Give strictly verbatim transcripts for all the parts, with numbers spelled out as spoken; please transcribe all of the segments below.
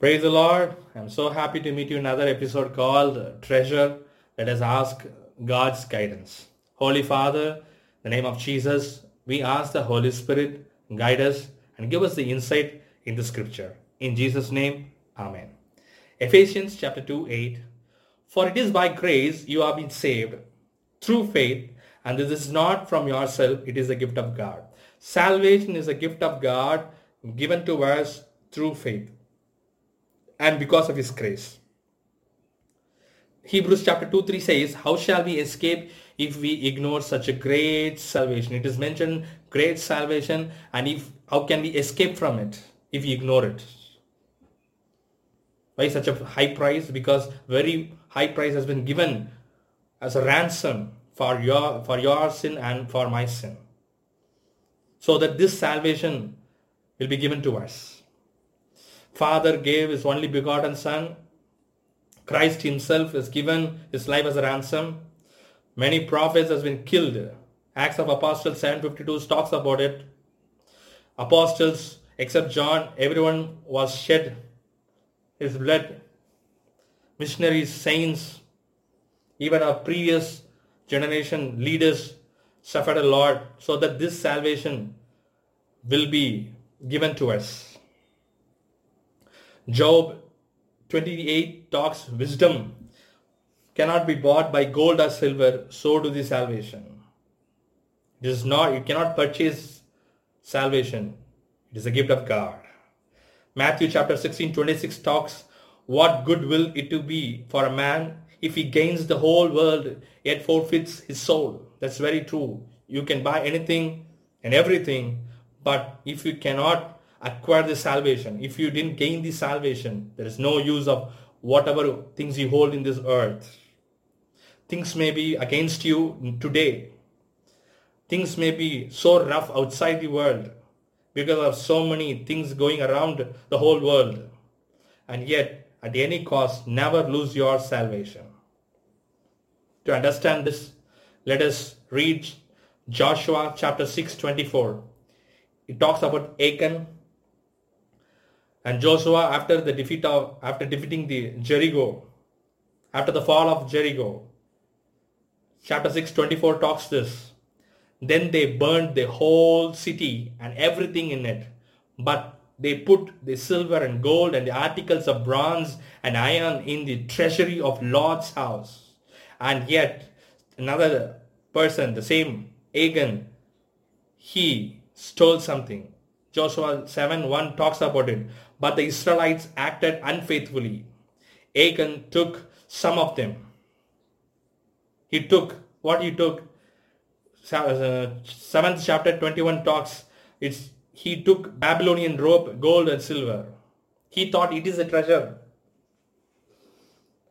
Praise the Lord. I'm so happy to meet you in another episode called Treasure. Let us ask God's guidance. Holy Father, in the name of Jesus, we ask the Holy Spirit guide us and give us the insight in the scripture. In Jesus' name, Amen. Ephesians chapter two, eight. For it is by grace you have been saved through faith, and this is not from yourself, it is the gift of God. Salvation is a gift of God given to us through faith, and because of his grace. Hebrews chapter two, three says, how shall we escape if we ignore such a great salvation? It is mentioned, great salvation, and if how can we escape from it if we ignore it? Why such a high price? Because very high price has been given as a ransom for your, for your sin and for my sin, so that this salvation will be given to us. Father gave his only begotten Son. Christ himself has given his life as a ransom. Many prophets has been killed. Acts of Apostles seven fifty-two talks about it. Apostles, except John, everyone was shed his blood. Missionaries, saints, even our previous generation leaders suffered a lot, so that this salvation will be given to us. Job twenty-eight talks wisdom cannot be bought by gold or silver, so do the salvation. It is not, you cannot purchase salvation. It is a gift of God. Matthew chapter sixteen, twenty-six talks, what good will it to be for a man if he gains the whole world yet forfeits his soul? That's very true. You can buy anything and everything, but if you cannot acquire the salvation, if you didn't gain the salvation, there is no use of whatever things you hold in this earth. Things may be against you today. Things may be so rough outside the world because of so many things going around the whole world. And yet, at any cost, never lose your salvation. To understand this, let us read Joshua chapter six, twenty-four. It talks about Achan. And Joshua, after the defeat of, after defeating the Jericho, after the fall of Jericho, chapter six, twenty-four talks this. Then they burned the whole city and everything in it, but they put the silver and gold and the articles of bronze and iron in the treasury of Lord's house. And yet another person, the same Achan, he stole something. Joshua seven, one talks about it. But the Israelites acted unfaithfully. Achan took some of them. He took what he took. seventh chapter twenty-one talks. It's he took Babylonian rope, gold and silver. He thought it is a treasure.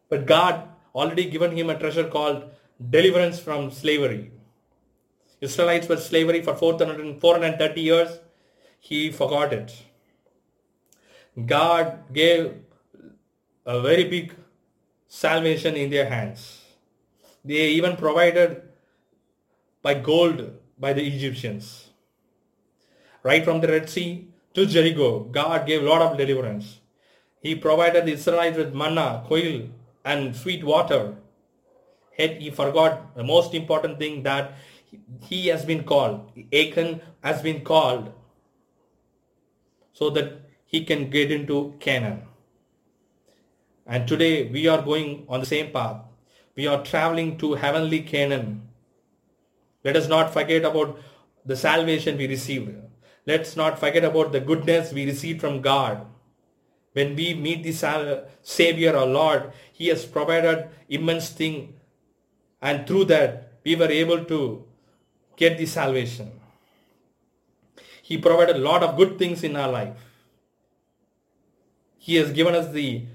But God already given him a treasure called deliverance from slavery. Israelites were slavery for four hundred thirty years. He forgot it. God gave a very big salvation in their hands. They even provided by gold by the Egyptians. Right from the Red Sea to Jericho, God gave a lot of deliverance. He provided the Israelites with manna, quail and sweet water. Yet he forgot the most important thing, that he has been called. Achan has been called, so that he can get into Canaan. And today we are going on the same path. We are traveling to heavenly Canaan. Let us not forget about the salvation we received. Let's not forget about the goodness we received from God. When we meet the Savior or Lord, he has provided immense thing, and through that we were able to get the salvation. He provided a lot of good things in our life. He has given us the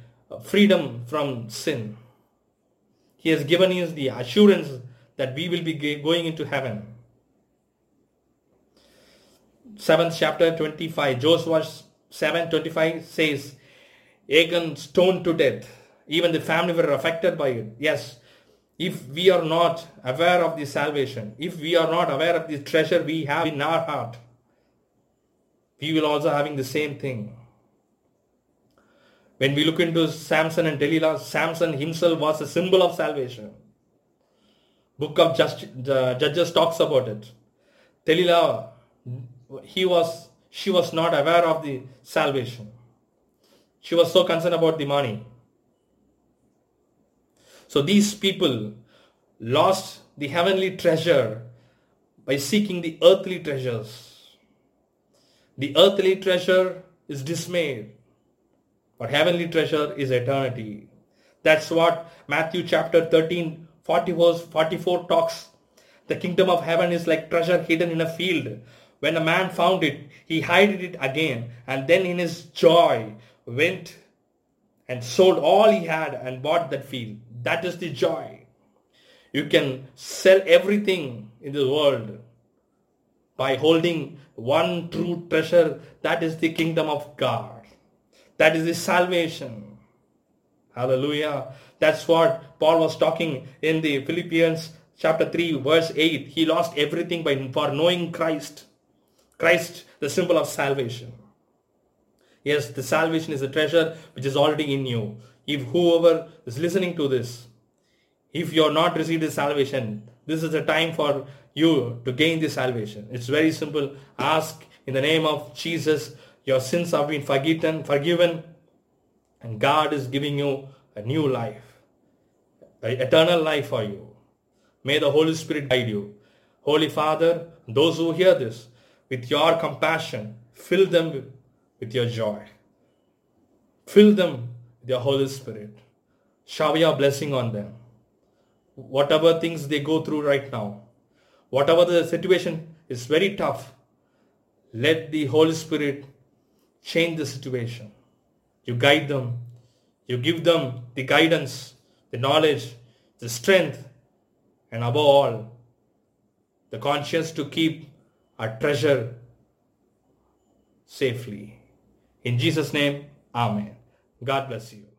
freedom from sin. He has given us the assurance that we will be going into heaven. seventh chapter twenty-five, Joshua seven, twenty-five says, Achan stoned to death. Even the family were affected by it. Yes, if we are not aware of the salvation, if we are not aware of the treasure we have in our heart, we will also having the same thing. When we look into Samson and Delilah, Samson himself was a symbol of salvation. Book of Just, uh, Judges talks about it. Delilah, he was, she was not aware of the salvation. She was so concerned about the money. So these people lost the heavenly treasure by seeking the earthly treasures. The earthly treasure is dismayed, but heavenly treasure is eternity. That's what Matthew chapter thirteen, forty verse forty-four talks. The kingdom of heaven is like treasure hidden in a field. When a man found it, he hid it again, and then in his joy went and sold all he had and bought that field. That is the joy. You can sell everything in the world by holding one true treasure. That is the kingdom of God. That is the salvation. Hallelujah. That's what Paul was talking in the Philippians chapter three verse eight. He lost everything by for knowing Christ. Christ, the symbol of salvation. Yes, the salvation is a treasure which is already in you. If whoever is listening to this, if you are not received the salvation, this is the time for you to gain the salvation. It's very simple. Ask in the name of Jesus. Your sins have been forgiven, forgiven, and God is giving you a new life, an eternal life for you. May the Holy Spirit guide you. Holy Father, those who hear this, with your compassion, fill them with your joy. Fill them with your Holy Spirit. Shower your blessing on them. Whatever things they go through right now, whatever the situation is very tough, let the Holy Spirit change the situation. You guide them. You give them the guidance, the knowledge, the strength, and above all, the conscience to keep our treasure safely. In Jesus' name, Amen. God bless you.